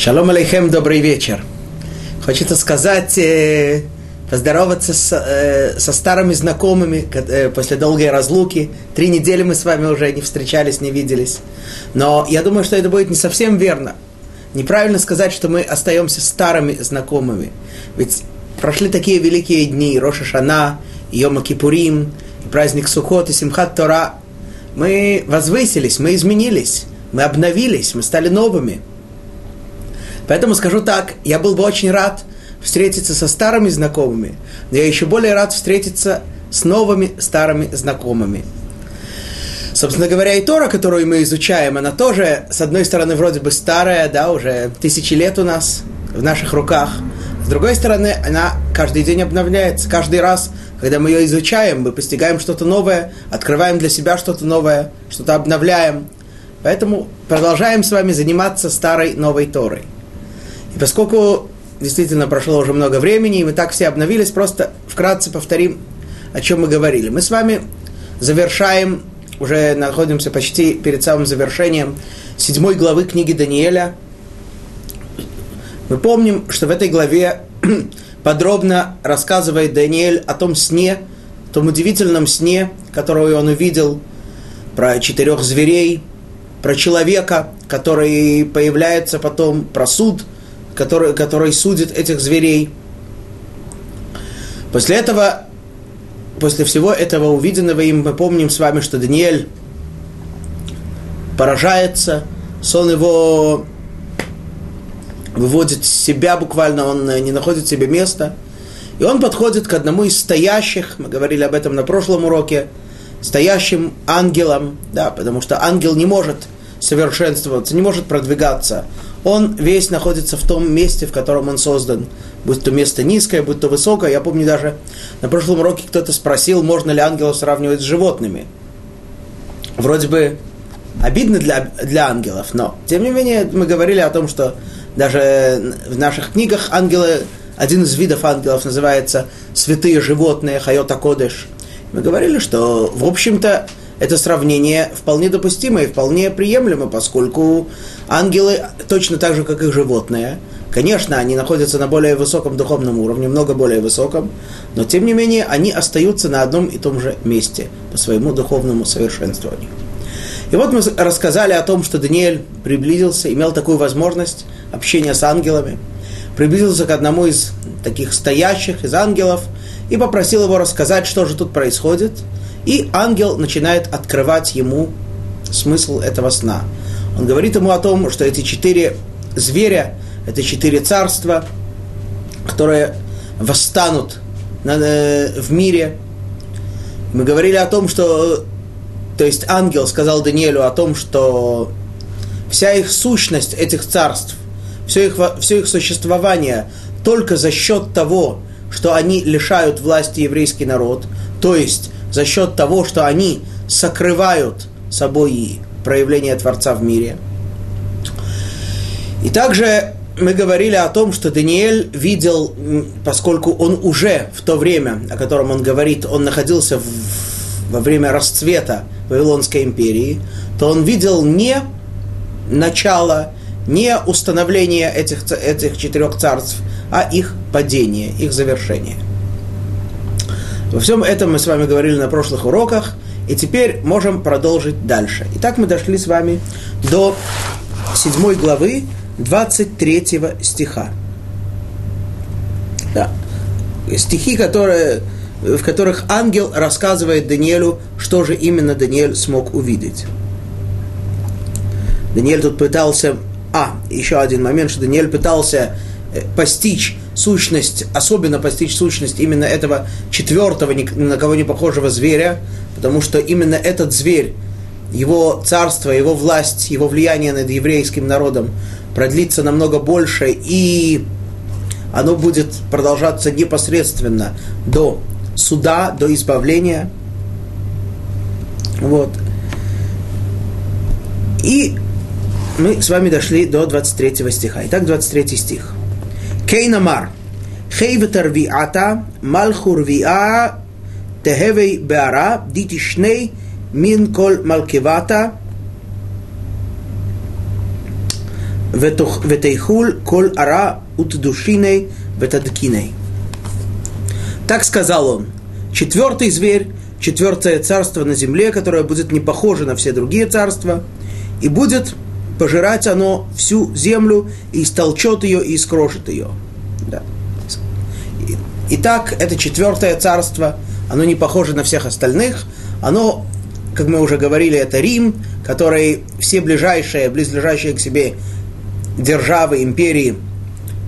Шалом алейхем, добрый вечер. Хочется сказать, поздороваться со старыми знакомыми после долгой разлуки. 3 недели мы с вами уже не встречались, не виделись. Но я думаю, что это будет не совсем верно. Неправильно сказать, что мы остаемся старыми знакомыми. Ведь прошли такие великие дни. Рош ха-Шана, Йом Кипурим, праздник Суккот и Симхат Тора. Мы возвысились, мы изменились, мы обновились, мы стали новыми. Поэтому скажу так, я был бы очень рад встретиться со старыми знакомыми, но я еще более рад встретиться с новыми старыми знакомыми. Собственно говоря, и Тора, которую мы изучаем, она тоже, с одной стороны, вроде бы старая, да, уже тысячи лет у нас, в наших руках. С другой стороны, она каждый день обновляется. Каждый раз, когда мы ее изучаем, мы постигаем что-то новое, открываем для себя что-то новое, что-то обновляем. Поэтому продолжаем с вами заниматься старой новой Торой. И поскольку действительно прошло уже много времени, и мы так все обновились, просто вкратце повторим, о чем мы говорили. Мы с вами завершаем, уже находимся почти перед самым завершением 7 главы книги Даниила. Мы помним, что в этой главе подробно рассказывает Даниил о том сне, том удивительном сне, который он увидел, про 4 зверей, про человека, который появляется потом, про суд, который судит этих зверей. После этого, после всего этого увиденного им, мы помним с вами, что Даниил поражается, сон его выводит себя буквально, он не находит себе места. И он подходит к одному из стоящих, мы говорили об этом на прошлом уроке, стоящим ангелам, да, потому что ангел не может совершенствоваться, не может продвигаться. Он весь находится в том месте, в котором он создан. Будь то место низкое, будь то высокое. Я помню, даже на прошлом уроке кто-то спросил, можно ли ангелов сравнивать с животными. Вроде бы обидно для ангелов, но тем не менее мы говорили о том, что даже в наших книгах ангелы, один из видов ангелов называется святые животные, Хайот Акодеш. Мы говорили, что, в общем-то, это сравнение вполне допустимо и вполне приемлемо, поскольку ангелы, точно так же, как и животные, конечно, они находятся на более высоком духовном уровне, много более высоком, но, тем не менее, они остаются на одном и том же месте по своему духовному совершенствованию. И вот мы рассказали о том, что Даниил приблизился, имел такую возможность общения с ангелами, приблизился к одному из таких стоящих, из ангелов, и попросил его рассказать, что же тут происходит. И ангел начинает открывать ему смысл этого сна. Он говорит ему о том, что эти 4 зверя, это 4 царства, которые восстанут в мире. Мы говорили о том, что... То есть ангел сказал Даниилу о том, что вся их сущность, этих царств, все их существование только за счет того, что они лишают власти еврейский народ, то есть за счет того, что они сокрывают собой проявление Творца в мире. И также мы говорили о том, что Даниил видел, поскольку он уже в то время, о котором он говорит, он находился во время расцвета Вавилонской империи, то он видел не начало, не установление этих 4 царств, а их падение, их завершение. Во всем этом мы с вами говорили на прошлых уроках, и теперь можем продолжить дальше. Итак, мы дошли с вами до 7 главы 23 стиха. Да. Стихи, в которых ангел рассказывает Даниилу, что же именно Даниил смог увидеть. Даниил тут пытался... еще один момент, что Даниил пытался постичь сущность именно этого 4-го, ни на кого не похожего зверя, потому что именно этот зверь, его царство, его власть, его влияние над еврейским народом продлится намного больше, и оно будет продолжаться непосредственно до суда, до избавления. Вот. И мы с вами дошли до 23 стиха. Итак, 23 стих. Кейнамар, хейватар виата, малхур виа, техевей беара, дитишней, минколь малкевата, ветейхуль коль ара утдушиней ветадкиней. Так сказал он. Четвертый зверь, четвертое царство на земле, которое будет не похоже на все другие царства, и будет пожирать оно всю землю, и истолчет ее, и искрошит ее. Да. Итак, это четвертое царство, оно не похоже на всех остальных, оно, как мы уже говорили, это Рим, который все близлежащие к себе державы, империи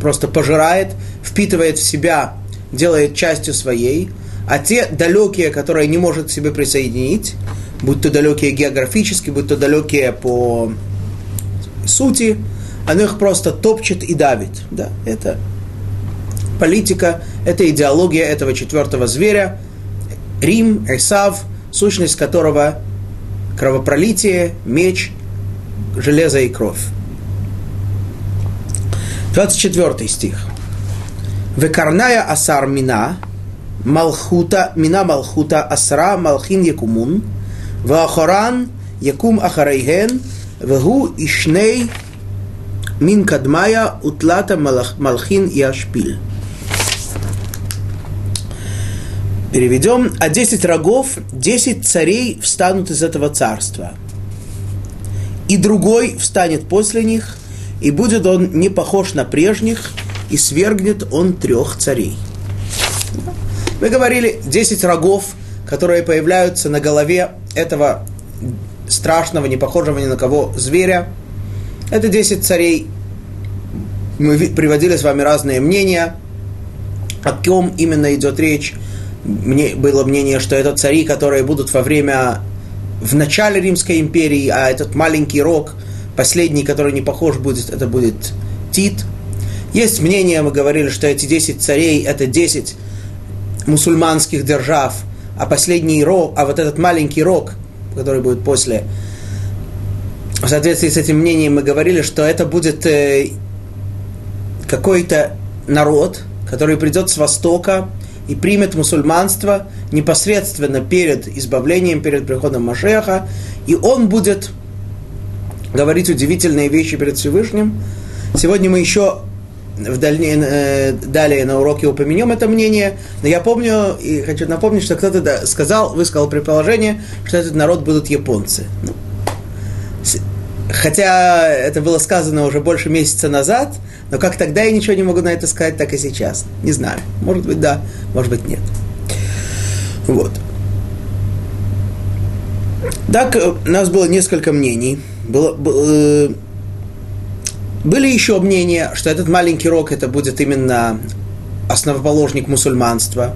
просто пожирает, впитывает в себя, делает частью своей, а те далекие, которые не может к себе присоединить, будь то далекие географически, будь то далекие по сути, оно их просто топчет и давит. Да, это политика, это идеология этого четвертого зверя, Рим, Эйсав, сущность которого кровопролитие, меч, железо и кровь. 24 стих. «Векарная асар мина, малхута, мина малхута асра малхин якумун, ваахоран якум ахарейген, вегу ишней мин кадмая утлата малхин яшпиль». Переведем. «А 10 рогов, 10 царей встанут из этого царства, и другой встанет после них, и будет он не похож на прежних, и свергнет он 3 царей». Мы говорили, 10 рогов, которые появляются на голове этого страшного, не похожего ни на кого зверя. Это 10 царей. Мы приводили с вами разные мнения, о ком именно идет речь. Было мнение, что это цари, которые будут в начале Римской империи, а этот маленький рог, последний, который не похож будет, это будет Тит. Есть мнение, мы говорили, что эти 10 царей, это 10 мусульманских держав, а последний рог, а вот этот маленький рог, который будет после. В соответствии с этим мнением мы говорили, что это будет какой-то народ, который придет с востока и примет мусульманство непосредственно перед избавлением, перед приходом Машиаха, и он будет говорить удивительные вещи перед Всевышним. Сегодня мы еще далее на уроке упомянем это мнение, но я помню и хочу напомнить, что кто-то высказал предположение, что этот народ будут японцы. Хотя это было сказано уже больше месяца назад, но как тогда я ничего не могу на это сказать, так и сейчас. Не знаю. Может быть, да, может быть, нет. Вот. Так, у нас было несколько мнений. Были еще мнения, что этот маленький рог, это будет именно основоположник мусульманства,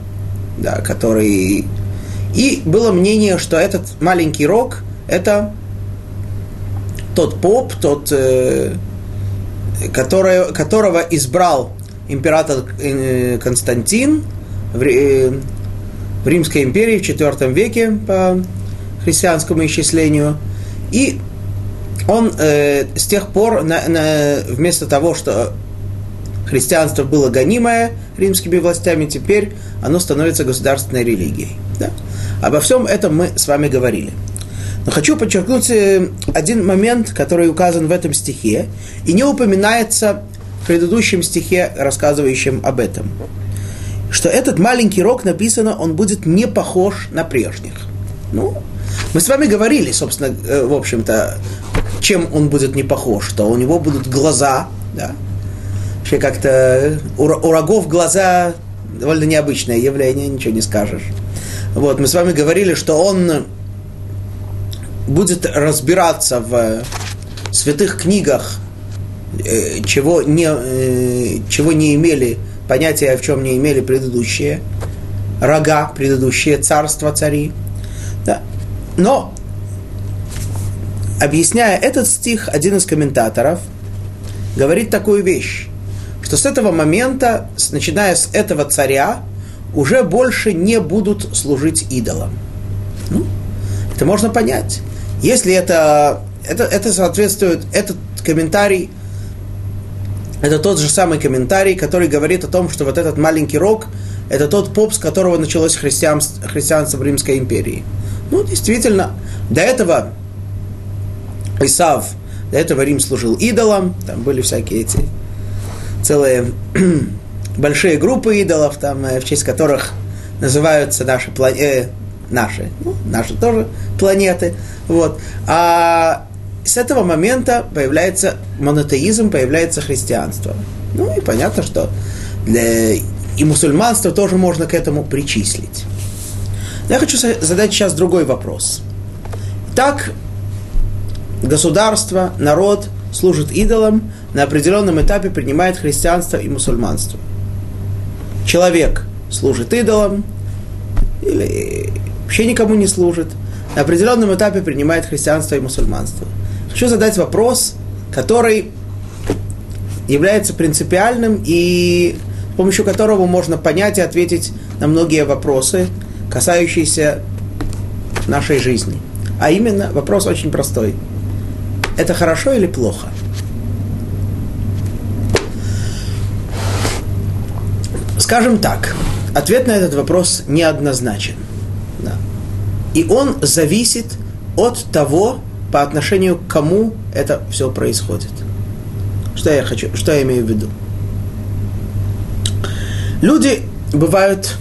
да, который... И было мнение, что этот маленький рог, это... тот поп, которого избрал император Константин в Римской империи в IV веке по христианскому исчислению. И он с тех пор, вместо того, что христианство было гонимое римскими властями, теперь оно становится государственной религией. Да? Обо всем этом мы с вами говорили. Но хочу подчеркнуть один момент, который указан в этом стихе и не упоминается в предыдущем стихе, рассказывающем об этом. Что этот маленький рог, написано, он будет не похож на прежних. Ну, мы с вами говорили, собственно, в общем-то, чем он будет не похож, что у него будут глаза, да. Вообще как-то у рогов глаза довольно необычное явление, ничего не скажешь. Вот, мы с вами говорили, что он... будет разбираться в святых книгах, чего не имели, понятия о чем не имели предыдущие рога, предыдущие царства, цари. Да. Но, объясняя этот стих, один из комментаторов говорит такую вещь, что с этого момента, начиная с этого царя, уже больше не будут служить идолам. Ну, это можно понять. Если это соответствует, этот комментарий, это тот же самый комментарий, который говорит о том, что вот этот маленький рог, это тот поп, с которого началось христианство в Римской империи. Ну, действительно, до этого Исав, До этого Рим служил идолам, там были всякие эти целые большие группы идолов, там, в честь которых называются наши тоже планеты. Вот. А с этого момента появляется монотеизм, появляется христианство. Ну и понятно, что и мусульманство тоже можно к этому причислить. Но я хочу задать сейчас другой вопрос. Так, государство, народ служит идолам, на определенном этапе принимает христианство и мусульманство. Человек служит идолам, или вообще никому не служит, на определенном этапе принимает христианство и мусульманство. Хочу задать вопрос, который является принципиальным и с помощью которого можно понять и ответить на многие вопросы, касающиеся нашей жизни. А именно, вопрос очень простой. Это хорошо или плохо? Скажем так, ответ на этот вопрос неоднозначен. Да. И он зависит от того, по отношению к кому это все происходит. Что я имею в виду? Люди бывают,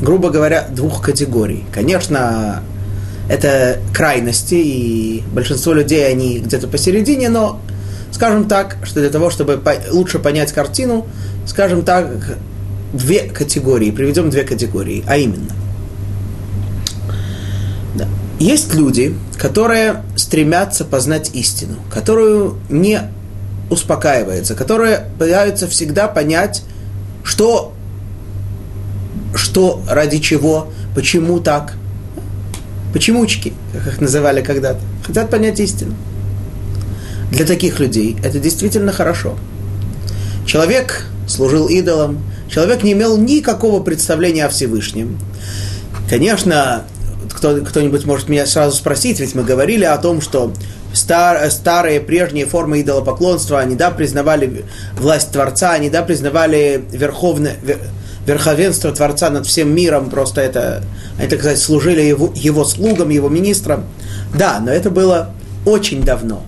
грубо говоря, двух категорий. Конечно, это крайности, и большинство людей, они где-то посередине, но, скажем так, что для того, чтобы лучше понять картину, скажем так, две категории, приведем две категории, а именно. Да. Есть люди, которые стремятся познать истину, которую не успокаиваются, которые пытаются всегда понять, что ради чего, почему так. Почемучки, как их называли когда-то, хотят понять истину. Для таких людей это действительно хорошо. Человек служил идолам, человек не имел никакого представления о Всевышнем. Конечно, кто-нибудь может меня сразу спросить, ведь мы говорили о том, что старые, прежние формы идолопоклонства, они, да, признавали власть Творца, они, да, признавали верховенство Творца над всем миром, просто это, они, так сказать, служили его слугам, его министрам. Да, но это было очень давно.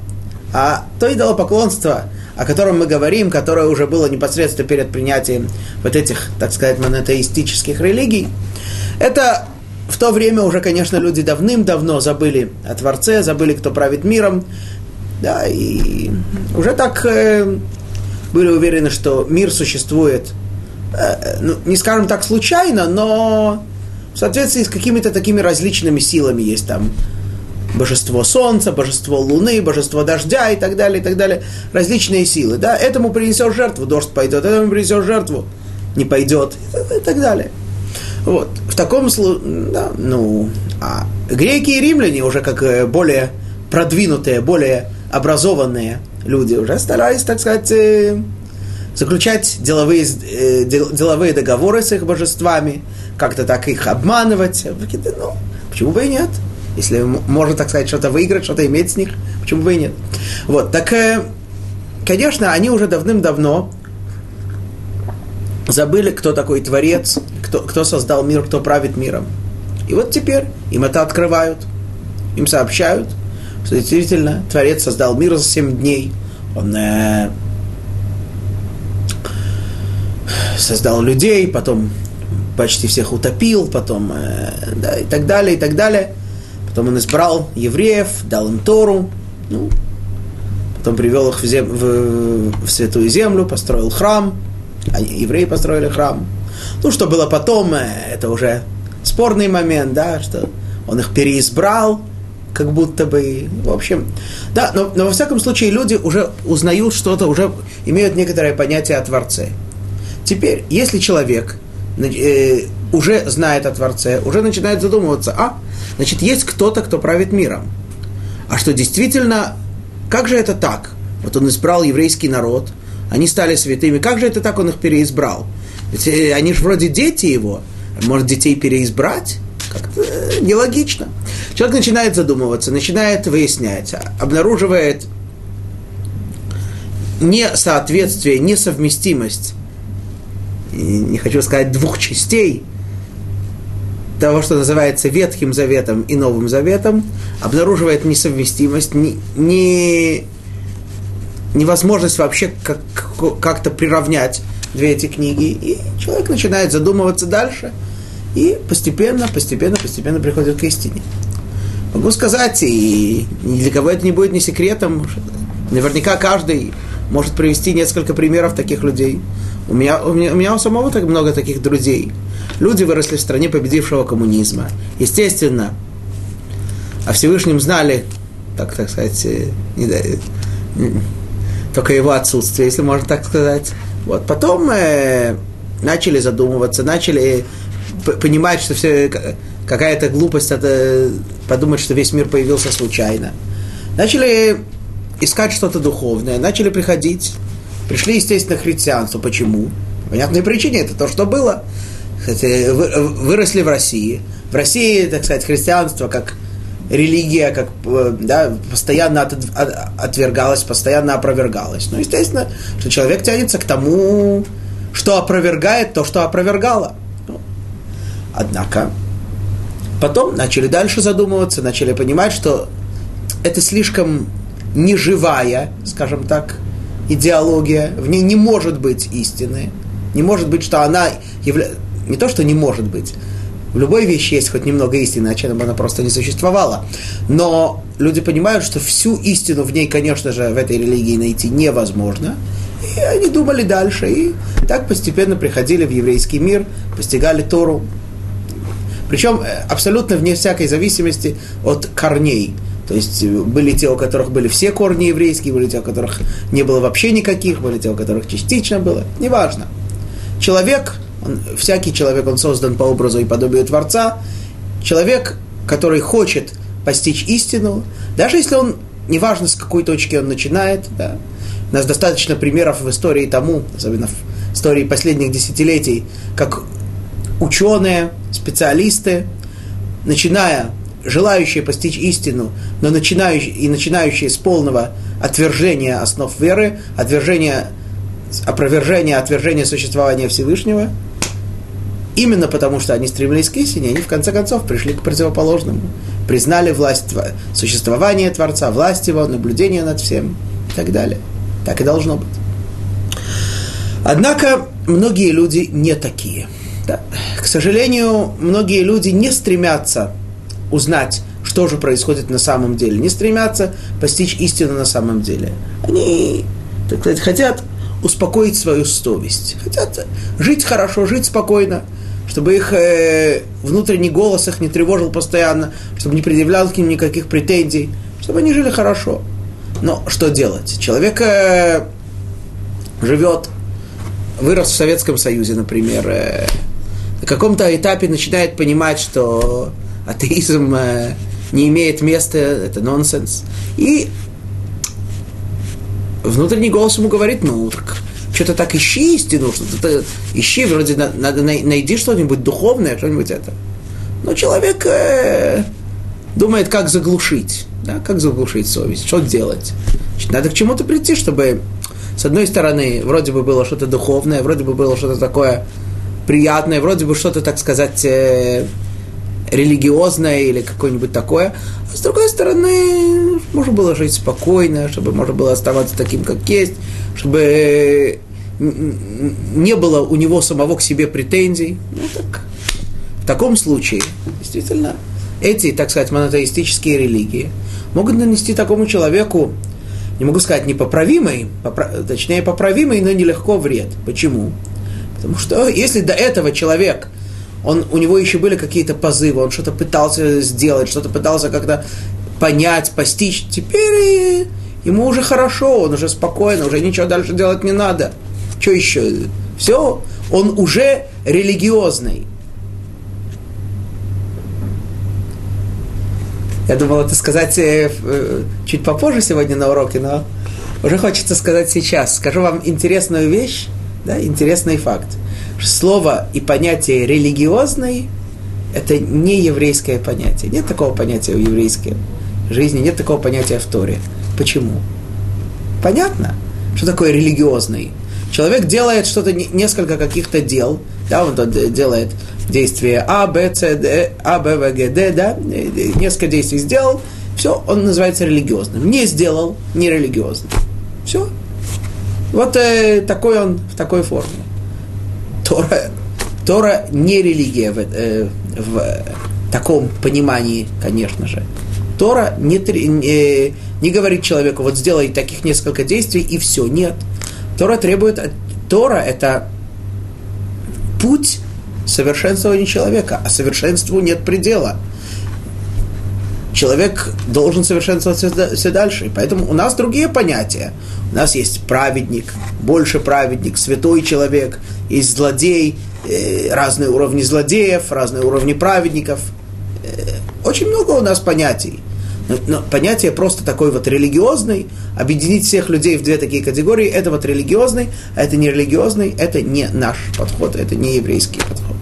А то идолопоклонство, о котором мы говорим, которое уже было непосредственно перед принятием вот этих, так сказать, монотеистических религий, это в то время уже, конечно, люди давным-давно забыли о Творце, забыли, кто правит миром, да, и уже так были уверены, что мир существует, ну, не скажем так случайно, но в соответствии с какими-то такими различными силами. Есть там божество солнца, божество луны, божество дождя и так далее, и так далее. Различные силы, да, этому принесешь жертву, дождь пойдет, этому принесешь жертву, не пойдет, и так далее. Вот, в таком случае, да, ну, а греки и римляне уже как более продвинутые, более образованные люди уже старались, так сказать, заключать деловые договоры с их божествами, как-то так их обманывать. Ну, почему бы и нет? Если можно, так сказать, что-то выиграть, что-то иметь с них, почему бы и нет? Вот, так, конечно, они уже давным-давно забыли, кто такой Творец, кто создал мир, кто правит миром. И вот теперь им это открывают, им сообщают, что действительно Творец создал мир за 7 дней, он создал людей, потом почти всех утопил, потом да, и так далее, и так далее. Потом он избрал евреев, дал им Тору, ну, потом привел их в Святую Землю, построил храм, а евреи построили храм. Ну, что было потом, это уже спорный момент, да, что он их переизбрал, как будто бы, в общем, да, но во всяком случае люди уже узнают что-то, уже имеют некоторое понятие о Творце. Теперь, если человек уже знает о Творце, уже начинает задумываться, значит, есть кто-то, кто правит миром. А что действительно, как же это так? Вот он избрал еврейский народ, они стали святыми, как же это так он их переизбрал? Ведь они же вроде дети его, может детей переизбрать? Как-то нелогично. Человек начинает задумываться, начинает выяснять, обнаруживает несоответствие, несовместимость, не хочу сказать двух частей, того, что называется Ветхим Заветом и Новым Заветом, обнаруживает несовместимость, невозможность вообще как-то приравнять две эти книги, и человек начинает задумываться дальше, и постепенно приходит к истине. Могу сказать, и для кого это не будет ни секретом, наверняка каждый может привести несколько примеров таких людей. У меня у самого так много таких друзей. Люди выросли в стране победившего коммунизма. Естественно, о Всевышнем знали, так сказать, только его отсутствие, если можно так сказать. Вот. Потом начали задумываться, начали понимать, что все какая-то глупость, это подумать, что весь мир появился случайно. Начали искать что-то духовное, начали приходить. Пришли, естественно, к христианству. Почему? По понятной причине, это то, что было. Хотя выросли в России. В России, так сказать, христианство как религия, как, да, постоянно отвергалось, постоянно опровергалось. Ну, естественно, что человек тянется к тому, что опровергает то, что опровергало. Ну, однако, потом начали дальше задумываться, начали понимать, что это слишком неживая, скажем так, идеология, в ней не может быть истины, не может быть, что она не то, что не может быть, в любой вещи есть хоть немного истины, иначе она просто не существовала, но люди понимают, что всю истину в ней, конечно же, в этой религии найти невозможно, и они думали дальше, и так постепенно приходили в еврейский мир, постигали Тору, причем абсолютно вне всякой зависимости от корней. То есть были те, у которых были все корни еврейские, были те, у которых не было вообще никаких, были те, у которых частично было. Неважно. Человек, всякий человек, он создан по образу и подобию Творца. Человек, который хочет постичь истину, даже если он, неважно с какой точки он начинает, да, у нас достаточно примеров в истории тому, особенно в истории последних десятилетий, как ученые, специалисты, желающие постичь истину, но начинающие с полного отвержения основ веры, отвержения существования Всевышнего, именно потому что они стремились к истине, они в конце концов пришли к противоположному, признали власть, существование Творца, власть Его, наблюдение над всем и так далее. Так и должно быть. Однако многие люди не такие. Да. К сожалению, многие люди не стремятся узнать, что же происходит на самом деле, не стремятся постичь истину на самом деле. Они, так сказать, хотят успокоить свою совесть, хотят жить хорошо, жить спокойно, чтобы их внутренний голос их не тревожил постоянно, чтобы не предъявлял к ним никаких претензий, чтобы они жили хорошо. Но что делать? Человек вырос в Советском Союзе, например, на каком-то этапе начинает понимать, что атеизм не имеет места, это нонсенс. И внутренний голос ему говорит, что-то так ищи истину, что-то ищи, вроде найди что-нибудь духовное, что-нибудь это. Но человек думает, как заглушить совесть, что делать. Значит, надо к чему-то прийти, чтобы, с одной стороны, вроде бы было что-то духовное, вроде бы было что-то такое приятное, вроде бы что-то, так сказать, религиозное или какое-нибудь такое. А с другой стороны, можно было жить спокойно, чтобы можно было оставаться таким, как есть, чтобы не было у него самого к себе претензий. В таком случае, действительно, эти, так сказать, монотеистические религии могут нанести такому человеку, не могу сказать, поправимый, но нелегко вред. Почему? Потому что если до этого человек у него еще были какие-то позывы, он что-то пытался сделать, что-то пытался как-то понять, постичь. Теперь ему уже хорошо, он уже спокойно, уже ничего дальше делать не надо. Что еще? Все, он уже религиозный. Я думал это сказать чуть попозже сегодня на уроке, но уже хочется сказать сейчас. Скажу вам интересную вещь, да, интересный факт. Слово и понятие «религиозный» – это не еврейское понятие. Нет такого понятия в еврейской жизни, нет такого понятия в Торе. Почему? Понятно, что такое «религиозный». Человек делает что-то, несколько каких-то дел, да, он делает действие А, Б, С, Д, А, Б, В, Г, Д, да, несколько действий сделал, все, он называется религиозным. Не сделал, не религиозным. Все. Вот такой он, в такой форме. Тора не религия в таком понимании, конечно же. Тора не говорит человеку, вот сделай таких несколько действий и все, нет. Тора требует... Тора – это путь совершенствования человека, а совершенству нет предела. Человек должен совершенствоваться все дальше. Поэтому у нас другие понятия. У нас есть праведник, больше праведник, святой человек, есть злодей, разные уровни злодеев, разные уровни праведников. Очень много у нас понятий. Но понятие просто такой вот религиозный, объединить всех людей в две такие категории, это вот религиозный, а это не религиозный, это не наш подход, это не еврейский подход.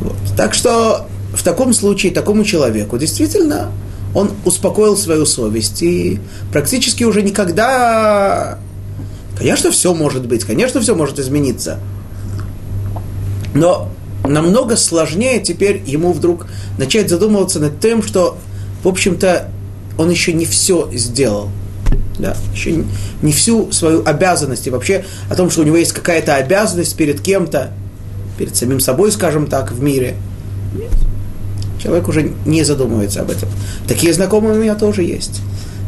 Вот. Так что в таком случае такому человеку действительно он успокоил свою совесть и практически уже никогда... Конечно, все может быть, конечно, все может измениться, но намного сложнее теперь ему вдруг начать задумываться над тем, что в общем-то, он еще не все сделал, да? Еще не всю свою обязанность, и вообще о том, что у него есть какая-то обязанность перед кем-то, перед самим собой, скажем так, в мире. Нет. Человек уже не задумывается об этом. Такие знакомые у меня тоже есть.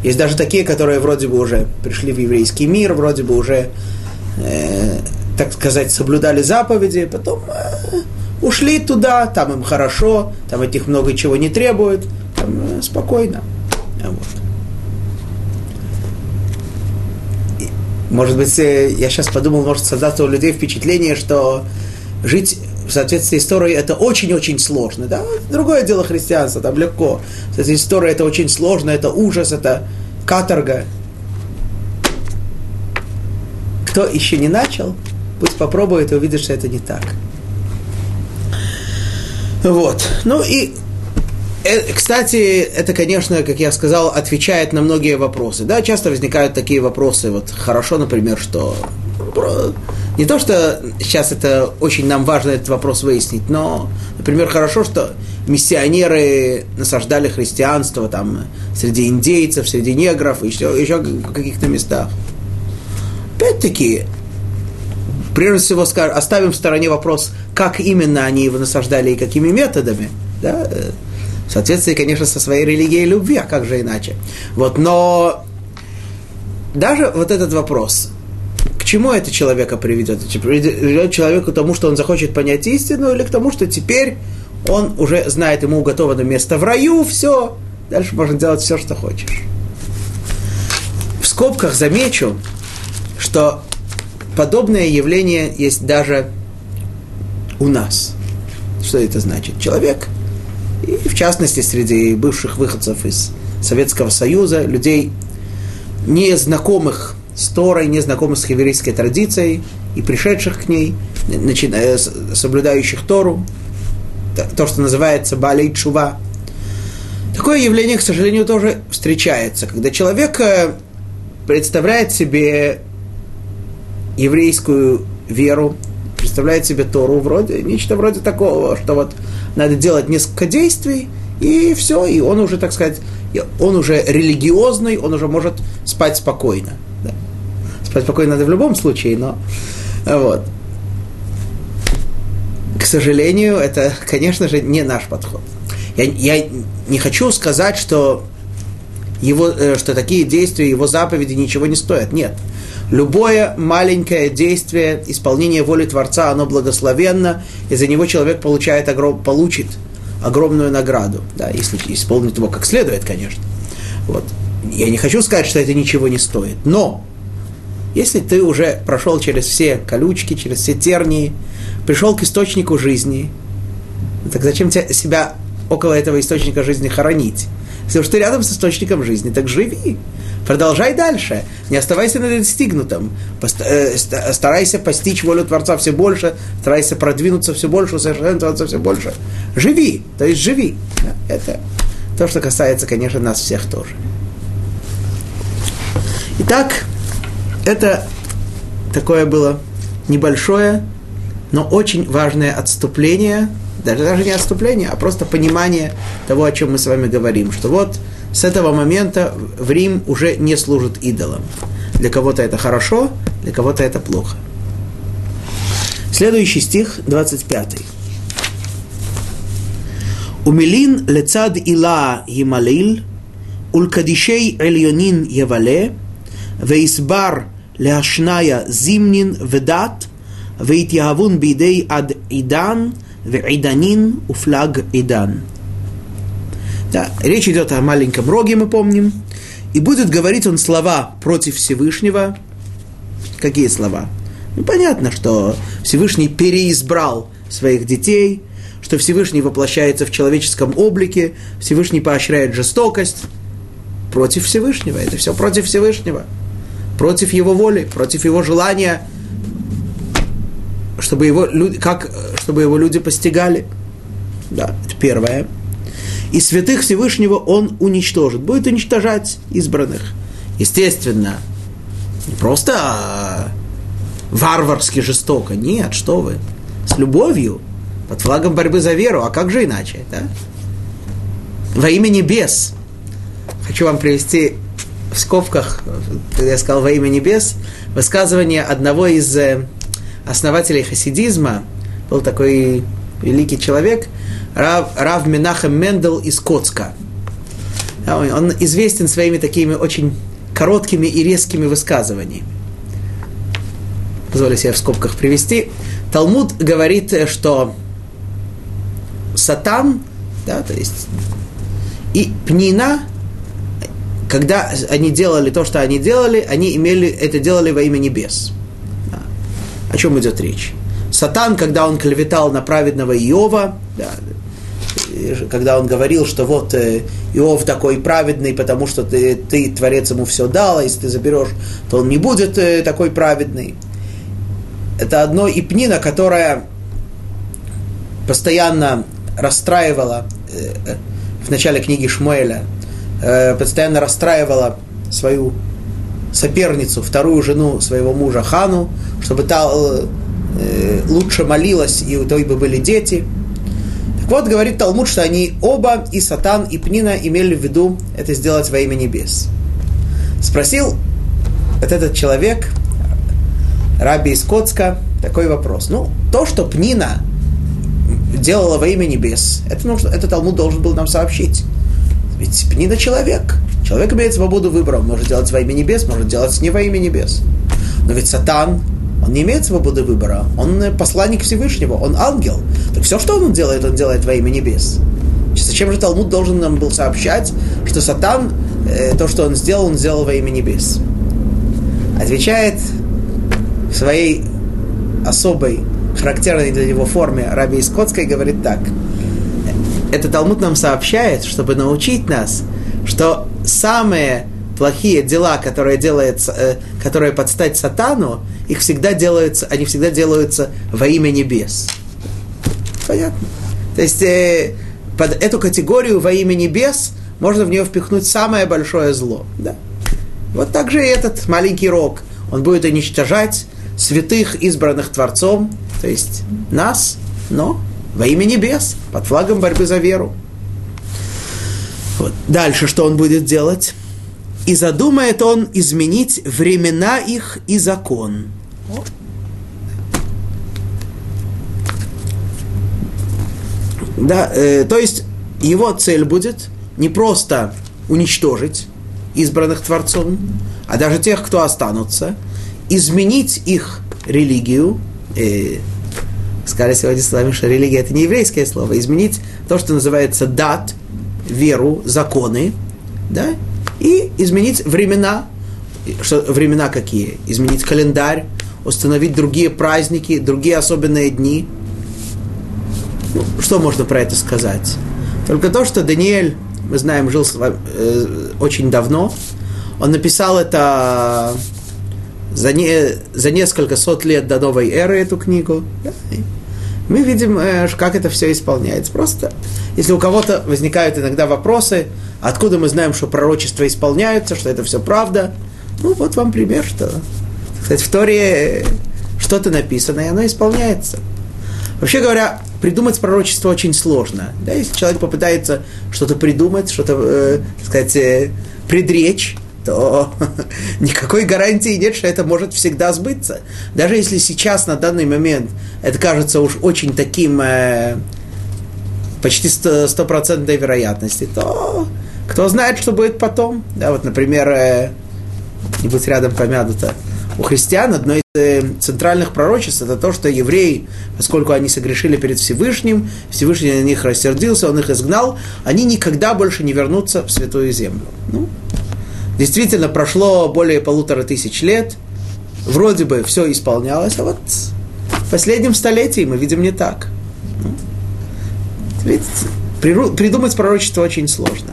Есть даже такие, которые вроде бы уже пришли в еврейский мир, вроде бы уже, так сказать, соблюдали заповеди, потом ушли туда, там им хорошо, там от них много чего не требуют, там спокойно. Вот. Может быть, я сейчас подумал, может создаться у людей впечатление, что жить в соответствии с Торой это очень-очень сложно. Да? Другое дело христианство, там легко. В соответствии с Торой это очень сложно, это ужас, это каторга. Кто еще не начал, пусть попробует и увидит, что это не так. Вот. Ну и... Кстати, это, конечно, как я сказал, отвечает на многие вопросы. Да, часто возникают такие вопросы. Вот хорошо, например, что... Не то, что сейчас это очень нам важно этот вопрос выяснить, но, например, хорошо, что миссионеры насаждали христианство там среди индейцев, среди негров, еще в каких-то местах. Опять-таки, прежде всего, оставим в стороне вопрос, как именно они его насаждали и какими методами, да? В соответствии, конечно, со своей религией любви, а как же иначе? Вот, но даже вот этот вопрос, к чему это человека приведет? Приведет человека к тому, что он захочет понять истину, или к тому, что теперь он уже знает, ему уготовано место в раю, все, дальше можно делать все, что хочешь. В скобках замечу, что подобное явление есть даже у нас. Что это значит? Человек... И в частности, среди бывших выходцев из Советского Союза, людей, не знакомых с Торой, не знакомых с еврейской традицией, и пришедших к ней, соблюдающих Тору, то, что называется «баалей тшува». Такое явление, к сожалению, тоже встречается, когда человек представляет себе еврейскую веру, представляет себе Тору, вроде, нечто вроде такого, что вот надо делать несколько действий, и все, и он уже, так сказать, он уже религиозный, он уже может спать спокойно. Да. Спать спокойно надо в любом случае, но... Вот. К сожалению, это, конечно же, не наш подход. Я не хочу сказать, что такие действия, его заповеди ничего не стоят. Нет. Любое маленькое действие, исполнение воли Творца, оно благословенно, и за него человек получит огромную награду, да, если исполнит его как следует, конечно. Вот. Я не хочу сказать, что это ничего не стоит, но если ты уже прошел через все колючки, через все тернии, пришел к источнику жизни, так зачем тебе себя около этого источника жизни хоронить? Если уж ты рядом с источником жизни, так живи. Продолжай дальше. Не оставайся на достигнутом. Старайся постичь волю Творца все больше. Старайся продвинуться все больше, усовершенствоваться все больше. Живи. То есть живи. Это то, что касается, конечно, нас всех тоже. Итак, это такое было небольшое, но очень важное отступление, даже не отступление, а просто понимание того, о чем мы с вами говорим, что вот с этого момента в Рим уже не служит идолам. Для кого-то это хорошо, для кого-то это плохо. Следующий стих, 25. «Умилин лецад ила ямалил, улькадишей эльонин явале, веисбар леашная зимнин ведат, веитьявун бидей ад идан, веиданин уфлаг идан». Да, речь идет о маленьком роге, мы помним. И будет говорить он слова против Всевышнего. Какие слова? Ну, понятно, что Всевышний переизбрал своих детей, что Всевышний воплощается в человеческом облике, Всевышний поощряет жестокость. Против Всевышнего. Это все против Всевышнего. Против его воли, против его желания, чтобы его люди постигали. Да, это первое. И святых Всевышнего он уничтожит. Будет уничтожать избранных. Естественно. Не просто варварски жестоко. Нет, что вы. С любовью. Под флагом борьбы за веру. А как же иначе? Да? Во имя небес. Хочу вам привести в скобках, когда я сказал «во имя небес», высказывание одного из основателей хасидизма. Был такой великий человек, Рав Менахем Мендел из Коцка. Он известен своими такими очень короткими и резкими высказываниями. Позволю себе в скобках привести. Талмуд говорит, что сатан, да, то есть, и пнина, когда они делали то, что они делали, они делали во имя небес. Да. О чем идет речь? Сатан, когда он клеветал на праведного Иова, да, когда он говорил, что вот Иов такой праведный, потому что ты Творец ему все дал, а если ты заберешь, то он не будет такой праведный. Это одно и пнина, которая постоянно расстраивала в начале книги Шмуэля, постоянно расстраивала свою соперницу, вторую жену своего мужа Хану, чтобы та лучше молилась, и у той бы были дети. Так вот, говорит Талмуд, что они оба, и Сатан, и Пнина, имели в виду это сделать во имя небес. Спросил вот этот человек, раби из Коцка, такой вопрос. Ну, то, что Пнина делала во имя небес, это Талмуд должен был нам сообщить. Ведь Пнина человек. Человек имеет свободу выбора. Он может делать во имя небес, может делать не во имя небес. Но ведь Сатан, он не имеет свободы выбора. Он посланник Всевышнего, он ангел. Так все, что он делает во имя небес. Зачем же Талмуд должен нам был сообщать, что Сатан, то, что он сделал во имя небес? Отвечает в своей особой, характерной для него форме раби из Коцка и говорит так. Это Талмуд нам сообщает, чтобы научить нас, что самые плохие дела, которые под стать Сатану, они всегда делаются во имя небес. Понятно? То есть под эту категорию во имя небес можно в нее впихнуть самое большое зло. Да? Вот так же и этот маленький рог. Он будет уничтожать святых, избранных Творцом, то есть нас, но во имя небес, под флагом борьбы за веру. Вот. Дальше что он будет делать? «И задумает он изменить времена их и закон». Да, то есть его цель будет не просто уничтожить избранных Творцом, а даже тех, кто останутся, изменить их религию, сказали сегодня с вами, что религия – это не еврейское слово. Изменить то, что называется дат, веру, законы, да, и изменить времена. Что, времена какие? Изменить календарь, установить другие праздники, другие особенные дни. Ну, что можно про это сказать? Только то, что Даниил, мы знаем, жил с вами, очень давно. Он написал это за несколько сот лет до новой эры, эту книгу. Да? Мы видим, как это все исполняется. Просто, если у кого-то возникают иногда вопросы, откуда мы знаем, что пророчества исполняются, что это все правда, ну, вот вам пример, что Кстати, в Торе что-то написано, и оно исполняется. Вообще говоря, придумать пророчество очень сложно. Да? Если человек попытается что-то придумать, что-то, так сказать, предречь, то никакой гарантии нет, что это может всегда сбыться. Даже если сейчас, на данный момент, это кажется уж очень таким почти 100% вероятности, то кто знает, что будет потом. Да, вот, например, не будь рядом помянуто, у христиан одно из центральных пророчеств — это то, что евреи, поскольку они согрешили перед Всевышним, Всевышний на них рассердился, он их изгнал, они никогда больше не вернутся в Святую Землю. Ну, действительно, прошло более 1500 лет, вроде бы все исполнялось, а вот в последнем столетии мы видим не так. Видите, придумать пророчество очень сложно.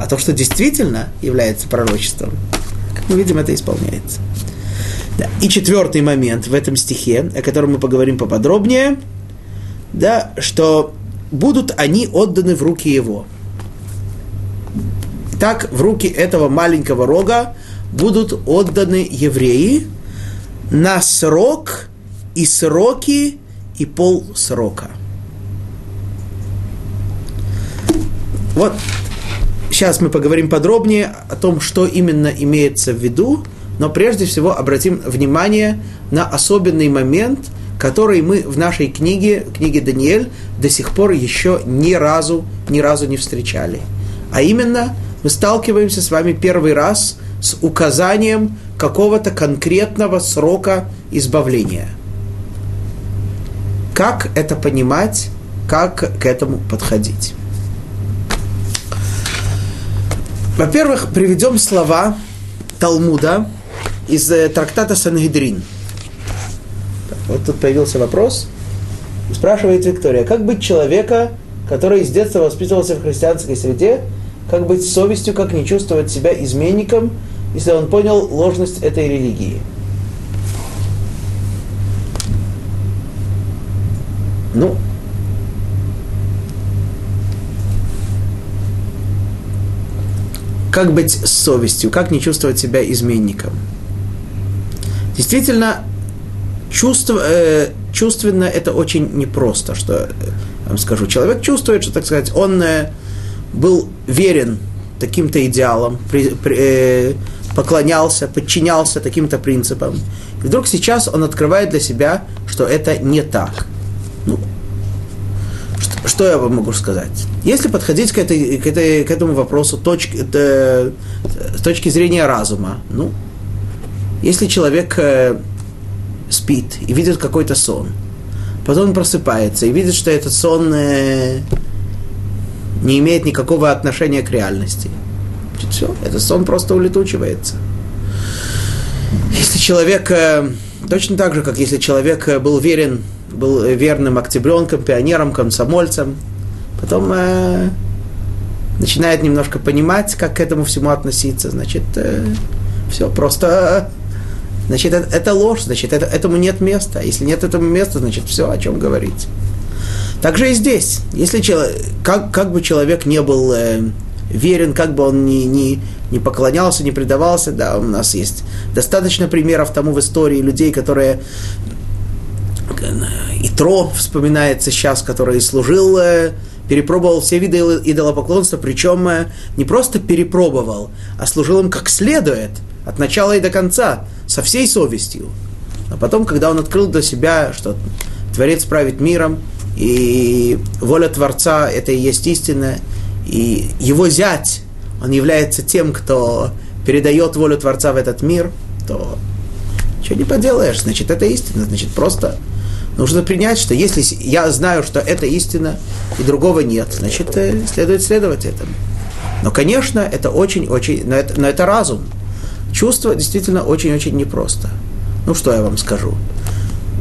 А то, что действительно является пророчеством, как мы видим, это исполняется. Да. И четвертый момент в этом стихе, о котором мы поговорим поподробнее, да, что будут они отданы в руки его. Так в руки этого маленького рога будут отданы евреи на срок и сроки и полсрока. Вот сейчас мы поговорим подробнее о том, что именно имеется в виду. Но прежде всего обратим внимание на особенный момент, который мы в нашей книге, книге Даниил, до сих пор еще ни разу не встречали. А именно, мы сталкиваемся с вами первый раз с указанием какого-то конкретного срока избавления. Как это понимать, как к этому подходить? Во-первых, приведем слова Талмуда из трактата Санхедрин. Вот тут появился вопрос. Спрашивает Виктория: как быть человека, который с детства воспитывался в христианской среде, как быть с совестью, как не чувствовать себя изменником, если он понял ложность этой религии? Ну, как быть с совестью, как не чувствовать себя изменником? Действительно, чувственно это очень непросто, что я вам скажу. Человек чувствует, что, так сказать, он был верен таким-то идеалам, поклонялся, подчинялся таким-то принципам. И вдруг сейчас он открывает для себя, что это не так. Ну, что я вам могу сказать? Если подходить к этому вопросу с точки зрения разума, ну, если человек спит и видит какой-то сон, потом он просыпается и видит, что этот сон не имеет никакого отношения к реальности, все, этот сон просто улетучивается. Если человек, точно так же, как если человек был верным октябренком, пионером, комсомольцем, потом начинает немножко понимать, как к этому всему относиться, значит, все, просто, значит, это ложь, значит, этому нет места. Если нет этому места, значит, все, о чем говорить. Также и здесь. Если человек, как бы человек не был верен, как бы он не поклонялся, не предавался, да, у нас есть достаточно примеров тому в истории людей, которые... Итро вспоминается сейчас, который служил, перепробовал все виды идолопоклонства, причем не просто перепробовал, а служил им как следует, от начала и до конца, со всей совестью. А потом, когда он открыл для себя, что Творец правит миром, и воля Творца – это и есть истина, и его зять, он является тем, кто передает волю Творца в этот мир, то ничего не поделаешь, значит, это истина, значит, просто... Нужно принять, что если я знаю, что это истина, и другого нет, значит, следует следовать этому. Но, конечно, это очень-очень... Но это разум. Чувство действительно очень-очень непросто. Ну, что я вам скажу?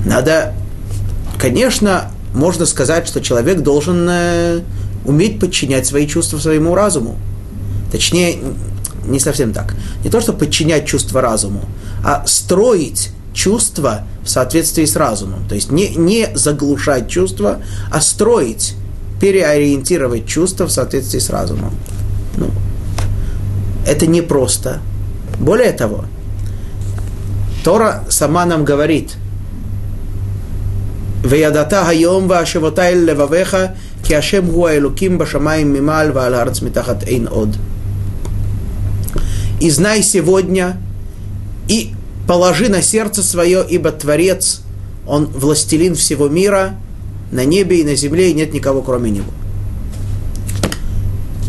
Надо... Конечно, можно сказать, что человек должен уметь подчинять свои чувства своему разуму. Точнее, не совсем так. Не то, что подчинять чувства разуму, а строить чувства в соответствии с разумом. То есть не заглушать чувства, а строить, переориентировать чувства в соответствии с разумом. Ну, это непросто. Более того, Тора сама нам говорит: «Веядата хайом вашевотай левавеха, киашем гуа элуким башамаим мималь ва аларц митахат эйн од». «И знай сегодня, и положи на сердце свое, ибо Творец, Он властелин всего мира, на небе и на земле, и нет никого кроме Него».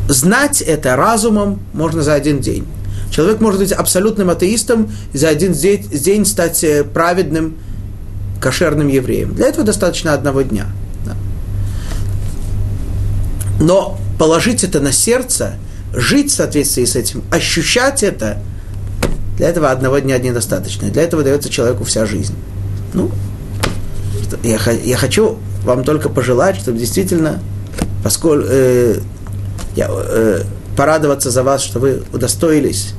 Знать это разумом можно за один день. Человек может быть абсолютным атеистом и за один день стать праведным, кошерным евреем. Для этого достаточно одного дня. Но положить это на сердце, жить в соответствии с этим, ощущать это, для этого одного дня недостаточно. Для этого дается человеку вся жизнь. Ну, я хочу вам только пожелать, чтобы действительно, поскольку порадоваться за вас, что вы удостоились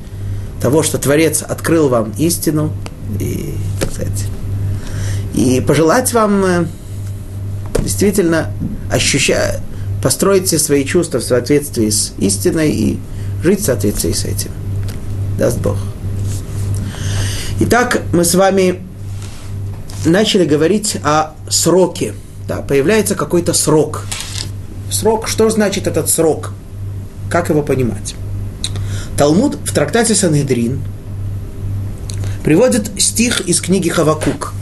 того, что Творец открыл вам истину, и, кстати, и пожелать вам действительно ощущать, построить все свои чувства в соответствии с истиной и жить в соответствии с этим. Даст Бог. Итак, мы с вами начали говорить о сроке. Да, появляется какой-то срок. Срок, что значит этот срок? Как его понимать? Талмуд в трактате Санхедрин приводит стих из книги Хавакук.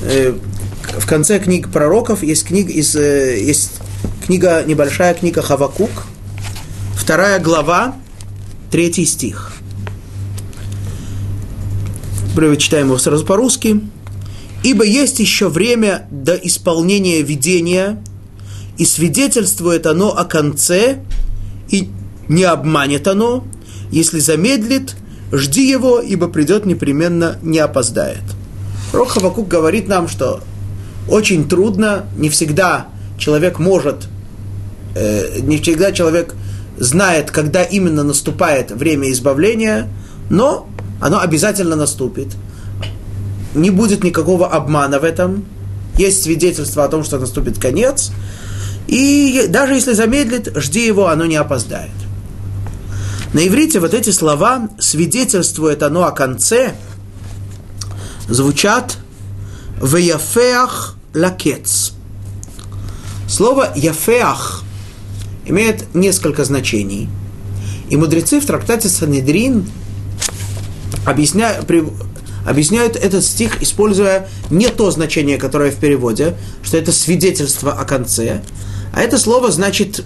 В конце книг пророков есть небольшая книга Хавакук, 2 глава, 3 стих. Прочитаем его сразу по-русски. «Ибо есть еще время до исполнения видения, и свидетельствует оно о конце, и не обманет оно. Если замедлит, жди его, ибо придет непременно, не опоздает». Пророк Хавакук говорит нам, что очень трудно, не всегда человек может, не всегда человек знает, когда именно наступает время избавления, но оно обязательно наступит. Не будет никакого обмана в этом. Есть свидетельство о том, что наступит конец. И даже если замедлит, жди его, оно не опоздает. На иврите вот эти слова «свидетельствует оно о конце» звучат «веяфеах лакец». Слово «яфеах» имеет несколько значений. И мудрецы в трактате Санхедрин объясняют этот стих, используя не то значение, которое в переводе, что это свидетельство о конце, а это слово значит,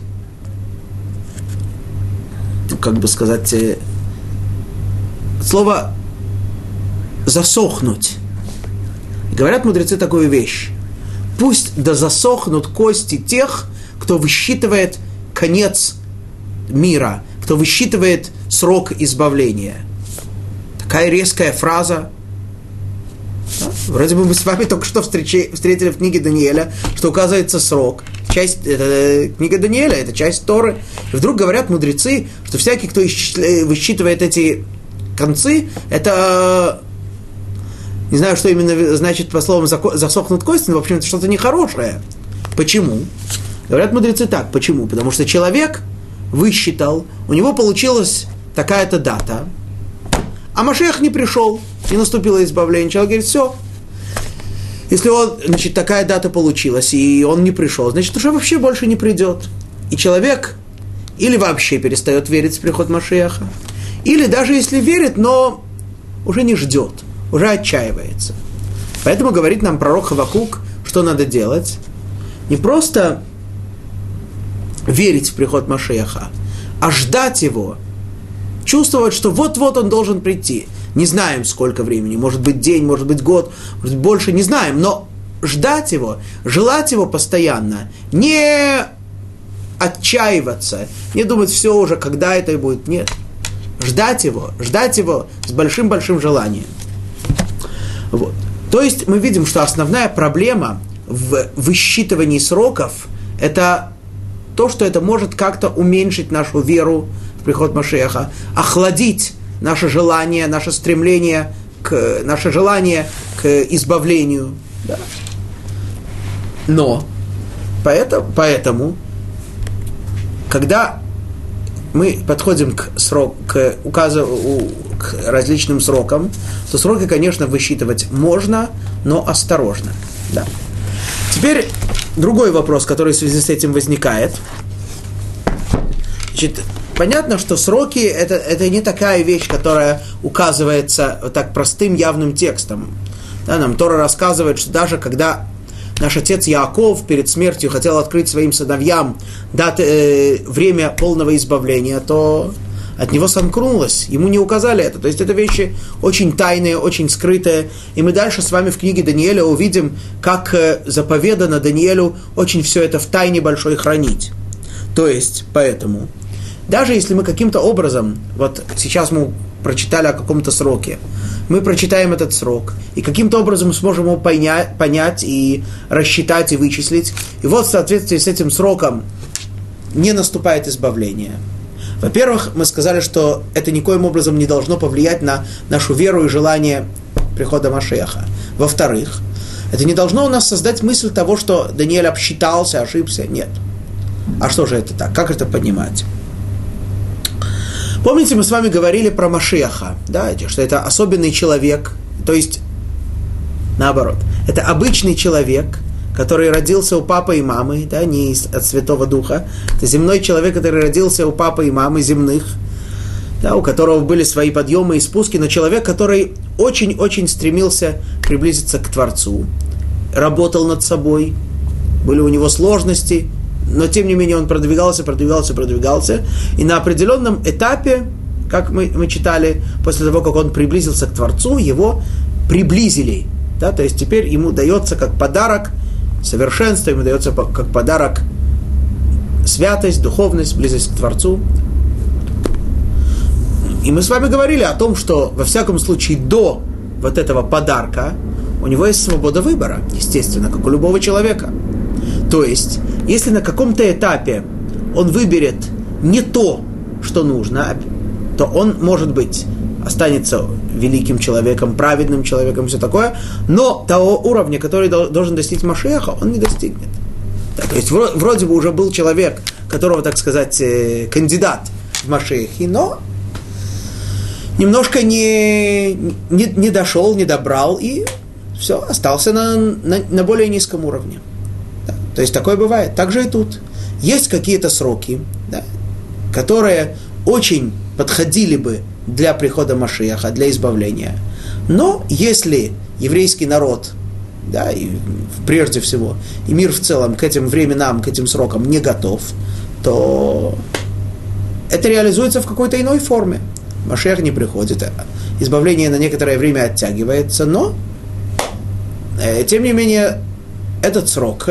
как бы сказать, слово «засохнуть». Говорят мудрецы такую вещь: пусть да засохнут кости тех, кто высчитывает конец мира, кто высчитывает срок избавления. Такая резкая фраза. Вроде бы мы с вами только что встретили в книге Даниила, что указывается срок. Книга Даниила – это часть Торы. И вдруг говорят мудрецы, что всякий, кто высчитывает эти концы, это... Не знаю, что именно значит по словам «засохнут кости», но, в общем, это что-то нехорошее. Почему? Говорят мудрецы так. Почему? Потому что человек высчитал, у него получилась такая-то дата, а Машиах не пришел, не наступило избавление. Человек говорит: все. Если он, значит, такая дата получилась, и он не пришел, значит, уже вообще больше не придет. И человек или вообще перестает верить в приход Машиаха, или даже если верит, но уже не ждет, уже отчаивается. Поэтому говорит нам пророк Хавакук, что надо делать. Не просто верить в приход Машиаха, а ждать его. Чувствовать, что вот-вот он должен прийти. Не знаем, сколько времени. Может быть, день, может быть, год, может быть, больше. Не знаем. Но ждать его, желать его постоянно. Не отчаиваться. Не думать, все уже, когда это и будет. Нет. Ждать его с большим-большим желанием. Вот. То есть, мы видим, что основная проблема в высчитывании сроков – это то, что это может как-то уменьшить нашу веру, приход Машиаха, охладить наше желание, наше желание к избавлению. Да. Но поэтому, когда мы подходим к сроку, к указу, к различным срокам, то сроки, конечно, высчитывать можно, но осторожно. Да. Теперь другой вопрос, который в связи с этим возникает. Значит, понятно, что сроки – это не такая вещь, которая указывается вот так простым явным текстом. Да, нам Тора рассказывает, что даже когда наш отец Яаков перед смертью хотел открыть своим сыновьям время полного избавления, то от него сомкнулось, ему не указали это. То есть это вещи очень тайные, очень скрытые. И мы дальше с вами в книге Даниила увидим, как заповедано Даниилу очень все это в тайне большой хранить. То есть, поэтому, даже если мы каким-то образом, вот сейчас мы прочитали о каком-то сроке, мы прочитаем этот срок, и каким-то образом сможем его понять и рассчитать, и вычислить. И вот в соответствии с этим сроком не наступает избавление. Во-первых, мы сказали, что это никоим образом не должно повлиять на нашу веру и желание прихода Машиаха. Во-вторых, это не должно у нас создать мысль того, что Даниил обсчитался, ошибся. Нет. А что же это так? Как это понимать? Помните, мы с вами говорили про Машиаха, да, что это особенный человек, то есть, наоборот, это обычный человек, который родился у папы и мамы, да, не от Святого Духа, это земной человек, который родился у папы и мамы земных, да, у которого были свои подъемы и спуски, но человек, который очень-очень стремился приблизиться к Творцу, работал над собой, были у него сложности, но тем не менее он продвигался, и на определенном этапе, как мы читали, после того, как он приблизился к Творцу, его приблизили, да, то есть теперь ему дается как подарок совершенство, ему дается как подарок святость, духовность, близость к Творцу. И мы с вами говорили о том, что во всяком случае до вот этого подарка у него есть свобода выбора, естественно, как у любого человека. То есть, если на каком-то этапе он выберет не то, что нужно, то он, может быть, останется великим человеком, праведным человеком, все такое, но того уровня, который должен достичь Машиаха, он не достигнет. Да, то есть, вроде бы уже был человек, которого, так сказать, кандидат в Машиахе, но немножко не дошел, не добрал, и все, остался на более низком уровне. Да, то есть, такое бывает. Так же и тут. Есть какие-то сроки, да, которые очень подходили бы для прихода Машиаха, для избавления. Но если еврейский народ, да, и прежде всего, и мир в целом к этим временам, к этим срокам не готов, то это реализуется в какой-то иной форме. Машиах не приходит, избавление на некоторое время оттягивается, но, тем не менее, этот срок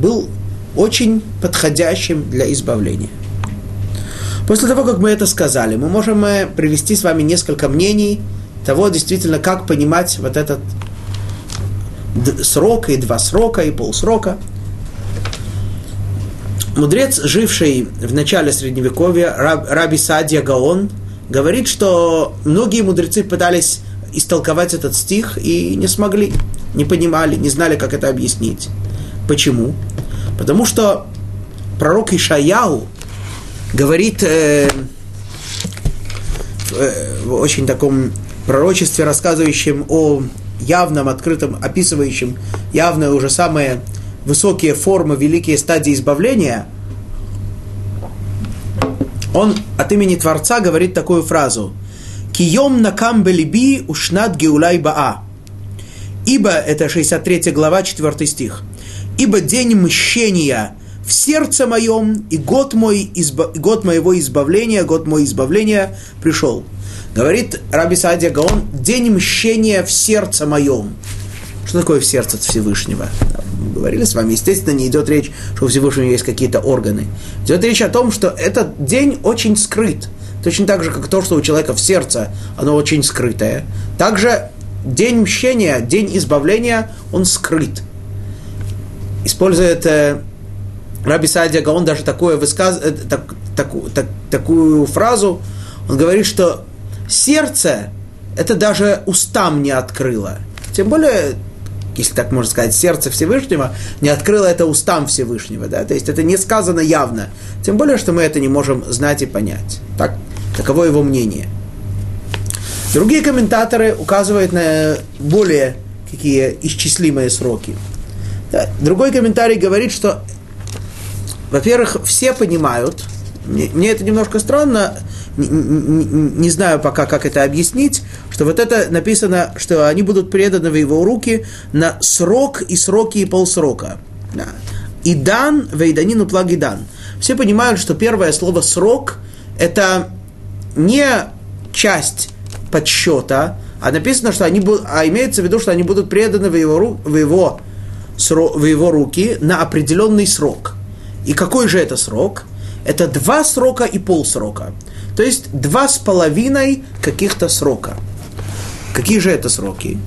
был очень подходящим для избавления. После того, как мы это сказали, мы можем привести с вами несколько мнений того, действительно, как понимать вот этот срок, и два срока, и полсрока. Мудрец, живший в начале Средневековья, Раби Саадья Гаон, говорит, что многие мудрецы пытались истолковать этот стих и не смогли, не понимали, не знали, как это объяснить. Почему? Потому что пророк Ишайяу говорит в очень таком пророчестве, рассказывающем о явном, открытом, описывающем явные уже самые высокие формы, великие стадии избавления, он от имени Творца говорит такую фразу: «Кием накам белиби ушнат геулай баа». Ибо, это 63 глава, 4 стих, «Ибо день мщения в сердце моем, и год моего избавления пришел». Говорит Раби Саадья Гаон: день мщения в сердце моем. Что такое в сердце от Всевышнего? Мы говорили с вами, естественно, не идет речь, что у Всевышнего есть какие-то органы. Идет речь о том, что этот день очень скрыт. Точно так же, как то, что у человека в сердце, оно очень скрытое. Также день мщения, день избавления, он скрыт. Использует Раби Саадья Гаон даже такую фразу, он говорит, что сердце это даже устам не открыло. Тем более, если так можно сказать, сердце Всевышнего не открыло это устам Всевышнего. Да? То есть это не сказано явно. Тем более, что мы это не можем знать и понять. Таково его мнение. Другие комментаторы указывают на более какие исчислимые сроки. Другой комментарий говорит, что, во-первых, все понимают, мне это немножко странно, не знаю пока, как это объяснить, что вот это написано, что они будут преданы в его руки на срок и сроки и полсрока. Идан, вейданину плагидан. Все понимают, что первое слово «срок» – это не часть подсчета, а написано, что они, а имеется в виду, что они будут преданы в его руки на определенный срок. И какой же это срок? Это 2 срока и полсрока. То есть 2,5 каких-то срока. Какие же это сроки?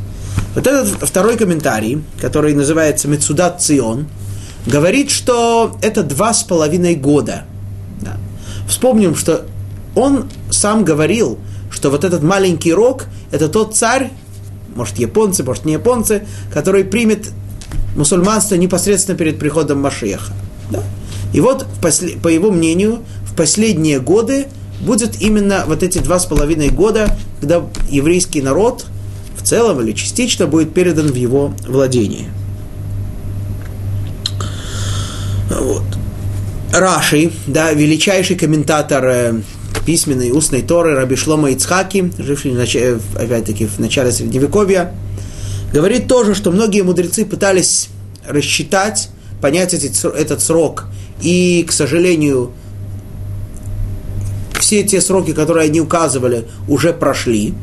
Вот этот второй комментарий, который называется «Мецудат Цион», говорит, что это 2,5 года. Да. Вспомним, что он сам говорил, что вот этот маленький рог – это тот царь, может, японцы, может, не японцы, который примет мусульманство непосредственно перед приходом Машиаха. Да. И вот, по его мнению, в последние годы будет именно вот эти 2,5 года, когда еврейский народ в целом или частично будет передан в его владение. Вот. Раши, да, величайший комментатор письменной и устной Торы, Раби Шломо Ицхаки, живший опять-таки в начале Средневековья, говорит тоже, что многие мудрецы пытались рассчитать, понять этот срок, и, к сожалению, все те сроки, которые они указывали, уже прошли.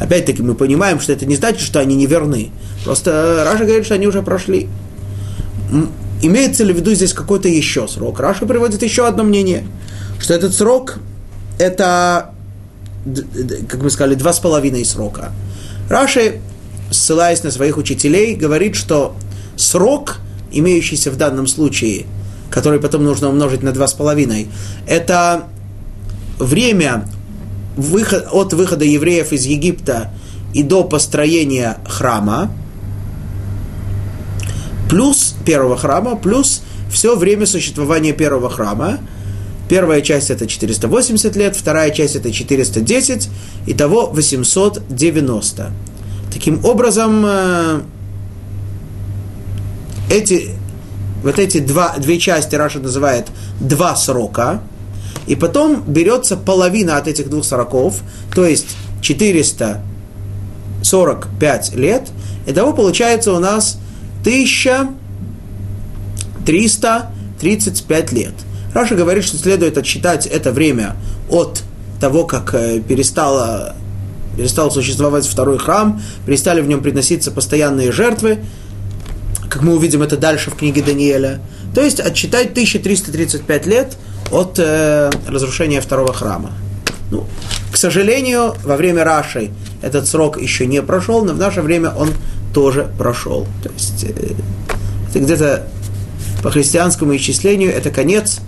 Опять-таки мы понимаем, что это не значит, что они не верны, просто Раши говорит, что они уже прошли. Имеется ли в виду здесь какой-то еще срок? Раши приводит еще одно мнение, что этот срок – это, как мы сказали, 2,5 срока. Раши, ссылаясь на своих учителей, говорит, что срок, имеющийся в данном случае, который потом нужно умножить на 2,5, это время от выхода евреев из Египта и до построения храма, плюс первого храма, плюс все время существования первого храма. Первая часть – это 480 лет, вторая часть – это 410, итого 890. Таким образом, эти две части Раши называет 2 срока, и потом берется половина от этих 2 сроков, то есть 445 лет, итого получается у нас 1335 лет. Раши говорит, что следует отсчитать это время от того, как перестал существовать второй храм, перестали в нем приноситься постоянные жертвы, как мы увидим это дальше в книге Даниила. То есть отсчитать 1335 лет от разрушения второго храма. Ну, к сожалению, во время Раши этот срок еще не прошел, но в наше время он тоже прошел. То есть это где-то по христианскому исчислению это конец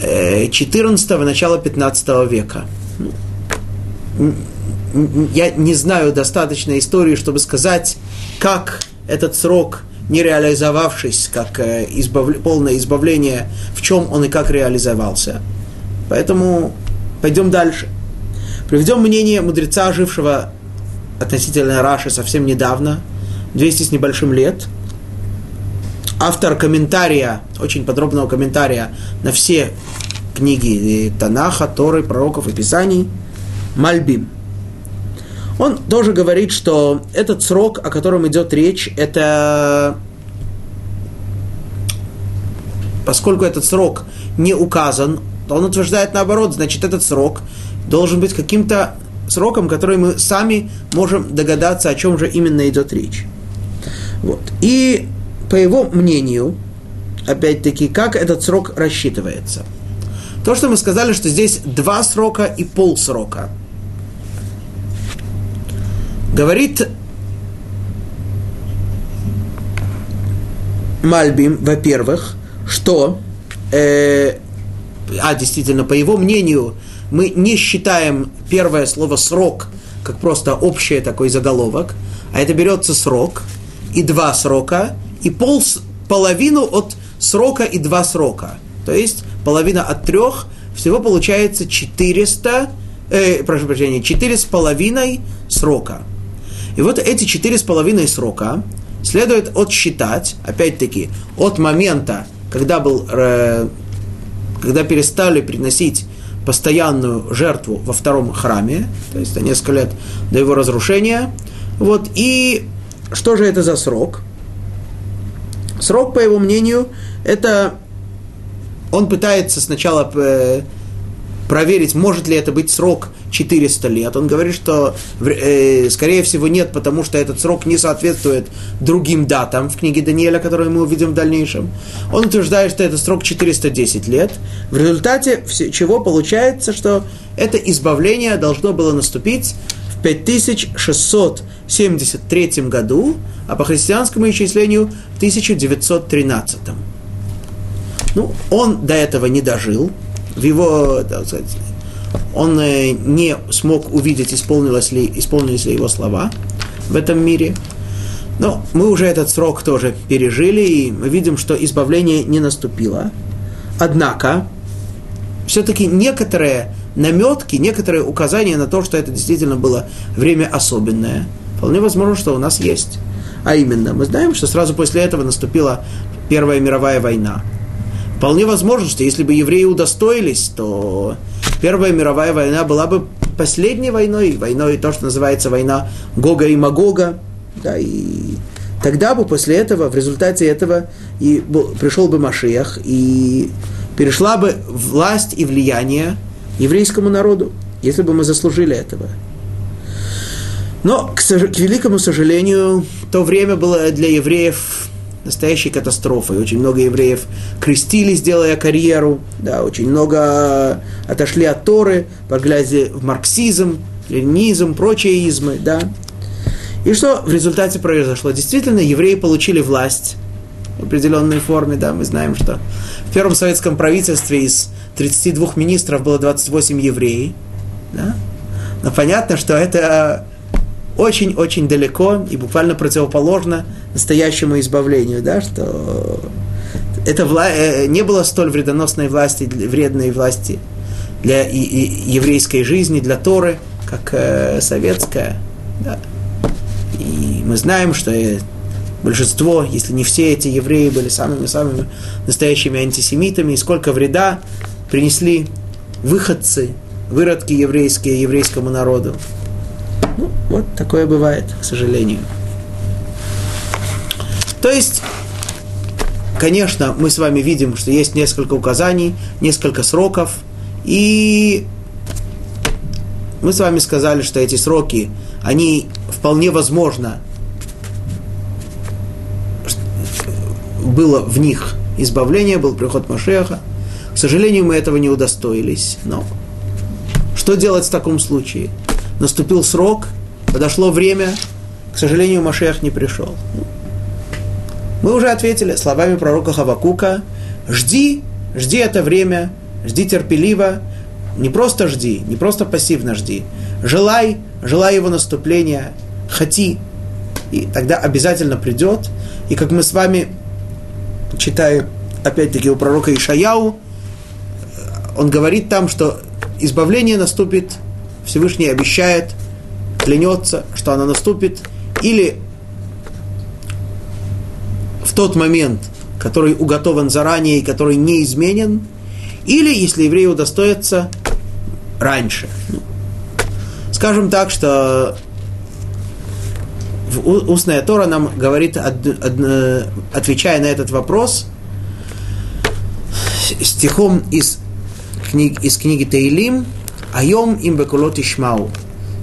14-го, начало 15 века. Я не знаю достаточной истории, чтобы сказать, как этот срок, не реализовавшись как полное избавление, в чем он и как реализовался. Поэтому пойдем дальше. Приведем мнение мудреца, жившего относительно Раши совсем недавно, 200 с небольшим лет. Автор комментария, очень подробного комментария на все книги Танаха, Торы, пророков и Писаний, Мальбим. Он тоже говорит, что этот срок, о котором идет речь, это... Поскольку этот срок не указан, то он утверждает наоборот, значит, этот срок должен быть каким-то сроком, который мы сами можем догадаться, о чем же именно идет речь. Вот. И... По его мнению, опять-таки, как этот срок рассчитывается? То, что мы сказали, что здесь 2 срока и полсрока. Говорит Мальбим, во-первых, что... действительно, по его мнению, мы не считаем первое слово «срок» как просто общий такой заголовок, а это берется срок и 2 срока, и половину от срока и 2 срока. То есть половина от 3, всего получается 400 4,5 срока. И вот эти 4,5 срока следует отсчитать, опять-таки, от момента, когда перестали приносить постоянную жертву во втором храме, то есть за несколько лет до его разрушения. Вот, и что же это за срок? Срок, по его мнению, это он пытается сначала проверить, может ли это быть срок 400 лет. Он говорит, что, скорее всего, нет, потому что этот срок не соответствует другим датам в книге Даниила, которую мы увидим в дальнейшем. Он утверждает, что это срок 410 лет, в результате чего получается, что это избавление должно было наступить в 5673 году, а по христианскому исчислению в 1913. Ну, он до этого не дожил. В его, так сказать, он не смог увидеть, исполнились ли его слова в этом мире. Но мы уже этот срок тоже пережили, и мы видим, что избавление не наступило. Однако, все-таки некоторые наметки, некоторые указания на то, что это действительно было время особенное, вполне возможно, что у нас есть. А именно, мы знаем, что сразу после этого наступила Первая мировая война. Вполне возможно, что если бы евреи удостоились, то Первая мировая война была бы последней войной, войной то, что называется война Гога и Магога. Да, и тогда бы после этого, в результате этого, и пришел бы Машиах, и перешла бы власть и влияние еврейскому народу, если бы мы заслужили этого. Но, к великому сожалению, то время было для евреев настоящей катастрофой. Очень много евреев крестились, делая карьеру, да, очень много отошли от Торы, поглядя в марксизм, ленинизм, прочие измы, да. И что в результате произошло? Действительно, евреи получили власть в определенной форме, да, мы знаем, что в первом советском правительстве из 32 министров было 28 евреев, да. Но понятно, что это очень-очень далеко и буквально противоположно настоящему избавлению, да, что это не было столь вредоносной власти, вредной власти для еврейской жизни, для Торы, как советская. Да. И мы знаем, что большинство, если не все эти евреи, были самыми-самыми настоящими антисемитами, и сколько вреда принесли выходцы, выродки еврейские еврейскому народу. Ну, вот такое бывает, к сожалению. То есть, конечно, мы с вами видим, что есть несколько указаний, несколько сроков, и мы с вами сказали, что эти сроки, они вполне возможно, было в них избавление, был приход Машиаха. К сожалению, мы этого не удостоились. Но что делать в таком случае? Наступил срок, подошло время, к сожалению, Машиах не пришел. Мы уже ответили словами пророка Хавакука: «Жди, жди это время, жди терпеливо, не просто жди, не просто пассивно жди, желай, желай его наступления, хоти, и тогда обязательно придет». И как мы с вами читаем, опять-таки, у пророка Ишайяу, он говорит там, что избавление наступит, Всевышний обещает, клянется, что она наступит или в тот момент, который уготован заранее и который не изменен, или, если евреи удостоятся, раньше. Скажем так, что устная Тора нам говорит, отвечая на этот вопрос, стихом из книги Тейлим: «Айом им бекулот ишмау».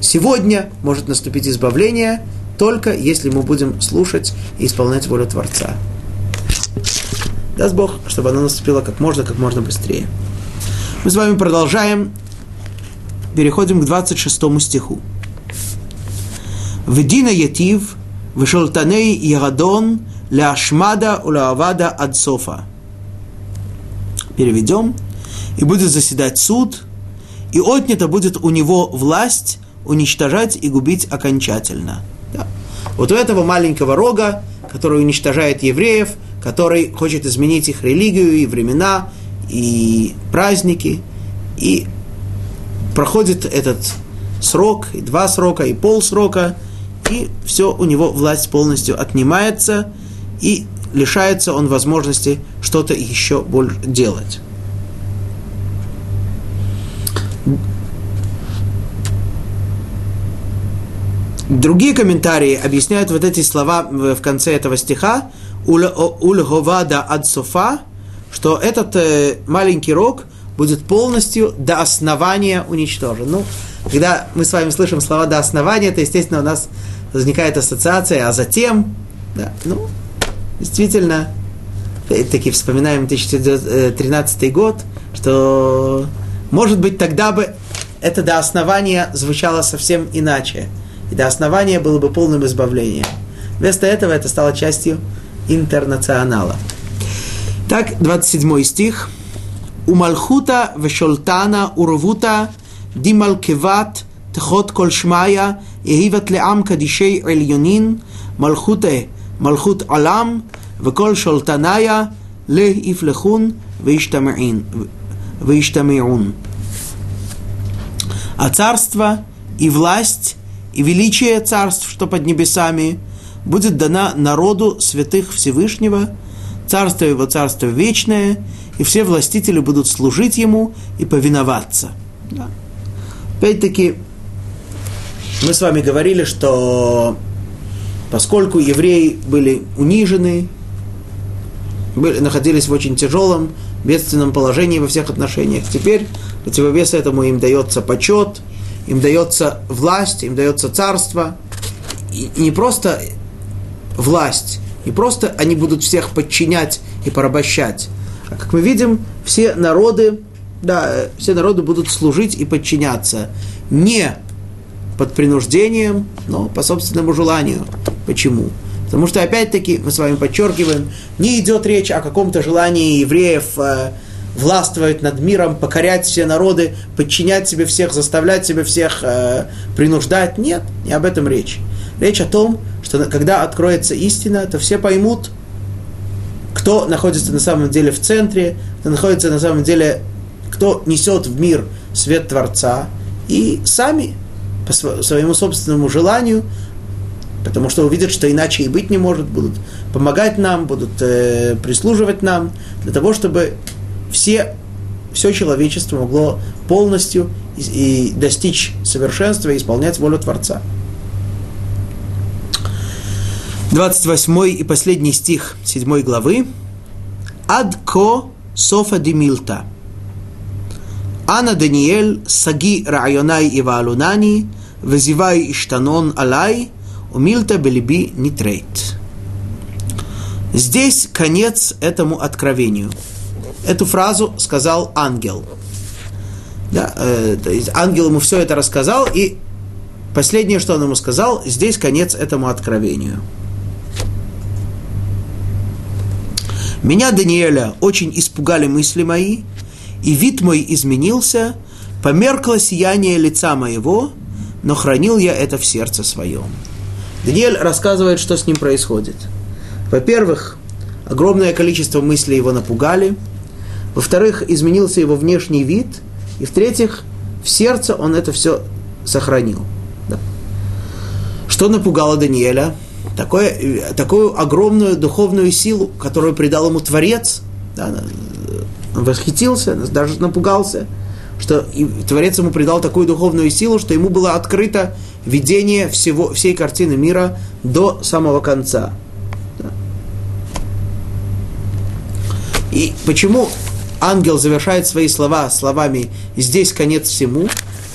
Сегодня может наступить избавление, только если мы будем слушать и исполнять волю Творца. Даст Бог, чтобы оно наступило как можно быстрее. Мы с вами продолжаем. Переходим к 26 стиху. «Вдина етив, вешелтаней ягадон, ляшмада улавада адсофа». Переведем. «И будет заседать суд, и отнята будет у него власть уничтожать и губить окончательно». Да. Вот у этого маленького рога, который уничтожает евреев, который хочет изменить их религию, и времена, и праздники, и проходит этот срок, и 2 срока, и полсрока, и все у него власть полностью отнимается, и лишается он возможности что-то еще больше делать. Другие комментарии объясняют вот эти слова в конце этого стиха «Уль-Говада ад-Софа», что этот маленький рог будет полностью до основания уничтожен. Ну, когда мы с вами слышим слова «до основания», то, естественно, у нас возникает ассоциация «а затем». Да, ну, действительно, таки вспоминаем 1913 год, что, может быть, тогда бы это «до основания» звучало совсем иначе. И до основания было бы полным избавлением. Вместо этого это стало частью интернационала. Так, 27 стих. «Умалхута вешолтана урвута дималкеват тхот кольшмая егиват леам кадишей эльюнин малхуте малхут алам веколь шолтаная ле ифлехун веиштамиун». «А царство и власть и величие царств, что под небесами, будет дано народу святых Всевышнего, царство его царство вечное, и все властители будут служить ему и повиноваться». Да. Опять-таки, мы с вами говорили, что поскольку евреи были унижены, находились в очень тяжелом, бедственном положении во всех отношениях, теперь противовес этому им дается почет, им дается власть, им дается царство. И не просто власть, не просто они будут всех подчинять и порабощать. А как мы видим, все народы, да, все народы будут служить и подчиняться. Не под принуждением, но по собственному желанию. Почему? Потому что, опять-таки, мы с вами подчеркиваем, не идет речь о каком-то желании евреев властвовать над миром, покорять все народы, подчинять себе всех, заставлять себе всех, принуждать. Нет, не об этом речь. Речь о том, что когда откроется истина, то все поймут, кто находится на самом деле в центре, кто находится на самом деле, кто несет в мир свет Творца, и сами по своему собственному желанию, потому что увидят, что иначе и быть не может, будут помогать нам, будут прислуживать нам, для того, чтобы все человечество могло полностью и достичь совершенства и исполнять волю Творца. 28 и последний стих 7 главы. «Адко софа димилта. Ана Даниэль саги раайонай и ваалунани, вызивай иштанон алай, умилта белиби нитрейт». Здесь конец этому откровению. Эту фразу сказал ангел. Да, то есть ангел ему все это рассказал, и последнее, что он ему сказал, здесь конец этому откровению. «Меня, Даниэля, очень испугали мысли мои, и вид мой изменился, померкло сияние лица моего, но хранил я это в сердце своем». Даниэль рассказывает, что с ним происходит. Во-первых, огромное количество мыслей его напугали. Во-вторых, изменился его внешний вид. И в-третьих, в сердце он это все сохранил. Да. Что напугало Даниэля? Такую огромную духовную силу, которую придал ему Творец. Да, он восхитился, даже напугался, что Творец ему придал такую духовную силу, что ему было открыто видение всей картины мира до самого конца. Да. И почему ангел завершает свои слова словами «здесь конец всему»,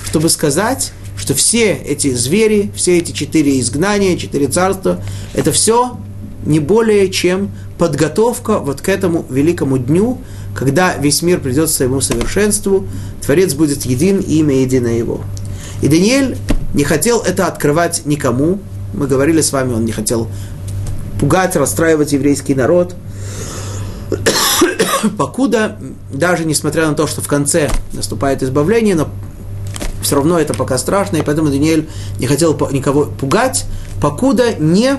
чтобы сказать, что все эти звери, все эти 4 изгнания, 4 царства, это все не более чем подготовка вот к этому великому дню, когда весь мир придет к своему совершенству, Творец будет един, и имя единое его. И Даниэль не хотел это открывать никому. Мы говорили с вами, он не хотел пугать, расстраивать еврейский народ. Покуда, даже несмотря на то, что в конце наступает избавление, но все равно это пока страшно, и поэтому Даниэль не хотел никого пугать, покуда не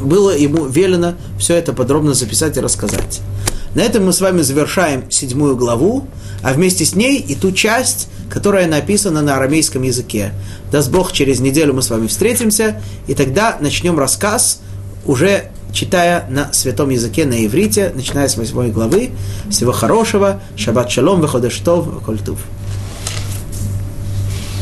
было ему велено все это подробно записать и рассказать. На этом мы с вами завершаем 7 главу, а вместе с ней и ту часть, которая написана на арамейском языке. Даст Бог, через неделю мы с вами встретимся, и тогда начнем рассказ, уже читая на святом языке, на иврите, начиная с 8 главы. Всего хорошего. Шаббат шалом, веходеш тов, коль тув.